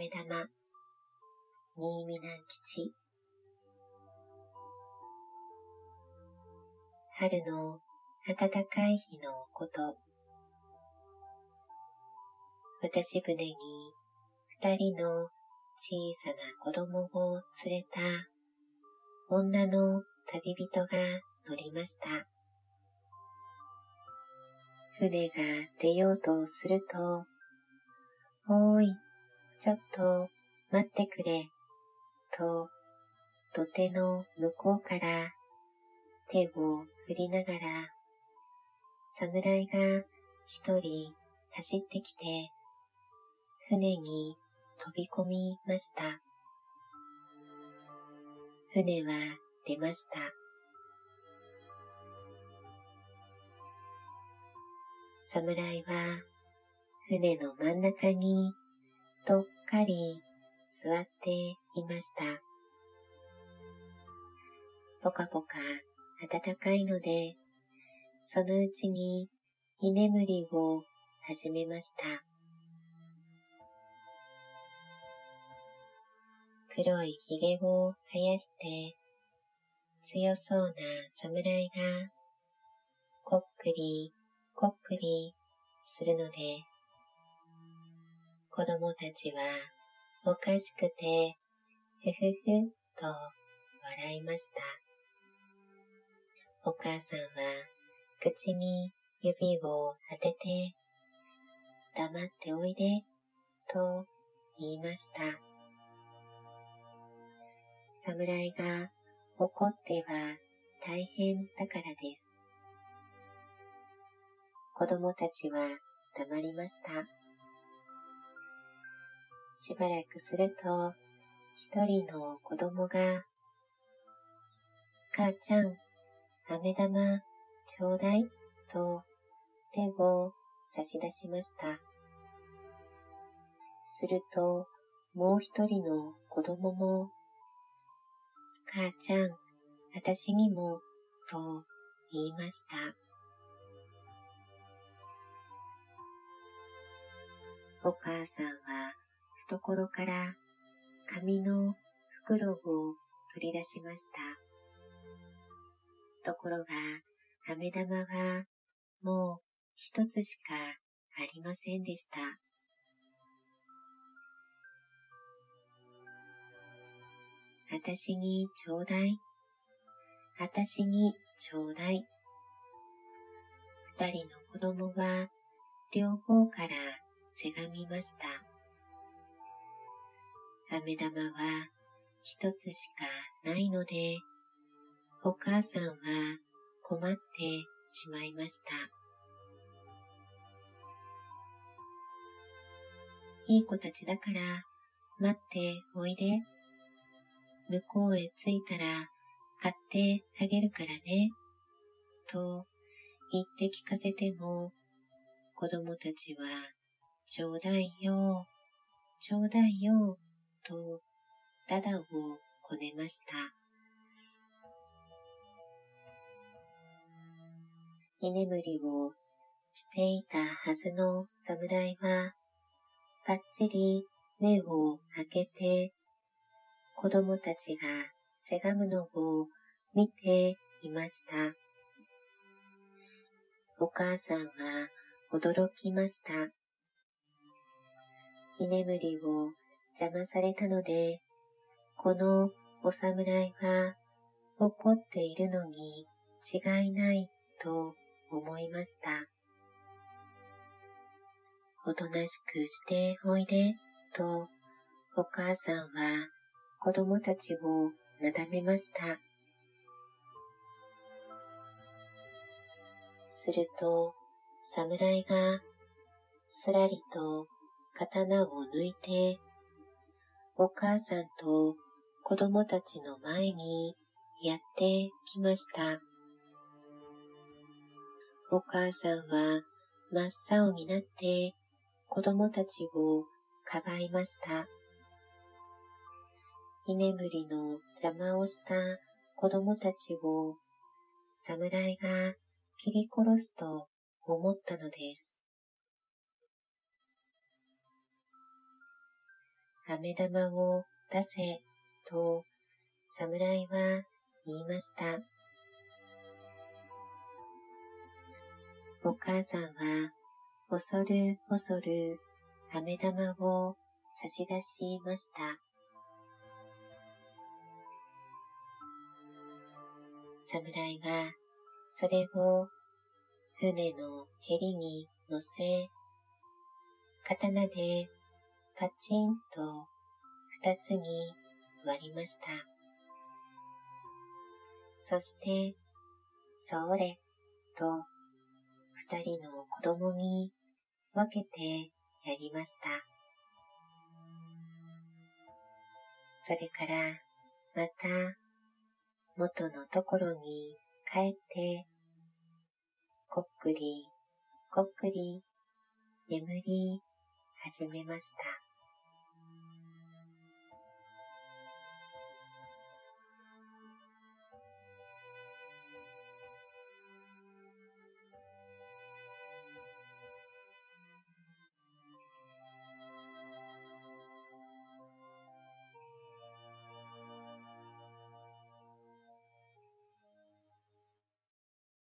目玉、新見南吉。春の暖かい日のこと、むたし船に二人の小さな子供を連れた女の旅人が乗りました。船が出ようとすると、おーい、ちょっと待ってくれ、と土手の向こうから手を振りながら、侍が一人走ってきて、船に飛び込みました。船は出ました。侍は船の真ん中にどっかり座っていました。ぽかぽか暖かいので、そのうちに居眠りを始めました。黒いひげを生やして、強そうな侍が、こっくりこっくりするので、子供たちはおかしくて、ふふふっと笑いました。お母さんは口に指を当てて、黙っておいで、と言いました。侍が怒っては大変だからです。子供たちは黙りました。しばらくすると、一人の子供が、母ちゃん、飴玉ちょうだい、と手を差し出しました。すると、もう一人の子供も、母ちゃん、あたしにも、と言いました。お母さんは懐から紙の袋を取り出しました。ところが、飴玉はもう一つしかありませんでした。あたしにちょうだい。あたしにちょうだい。二人の子供は両方からせがみました。飴玉は一つしかないので、お母さんは困ってしまいました。いい子たちだから待っておいで。向こうへ着いたら買ってあげるからね、と言って聞かせても、子供たちはちょうだいよ、ちょうだいよ、とだだをこねました。居眠りをしていたはずの侍は、ばっちり目を開けて、子供たちがせがむのを見ていました。お母さんは驚きました。居眠りを邪魔されたので、このお侍は怒っているのに違いないと思いました。おとなしくしておいで、とお母さんは子供たちをなだめました。すると、侍がすらりと刀を抜いて、お母さんと子供たちの前にやってきました。お母さんは真っ青になって子供たちをかばいました。居眠りの邪魔をした子供たちを侍が切り殺すと思ったのです。飴玉を出せと侍は言いました。お母さんは恐る恐る飴玉を差し出しました。侍はそれを船のへりに乗せ、刀でパチンと二つに割りました。そして、それと二人の子供に分けてやりました。それからまた元のところに帰って、こっくりこっくり眠り始めました。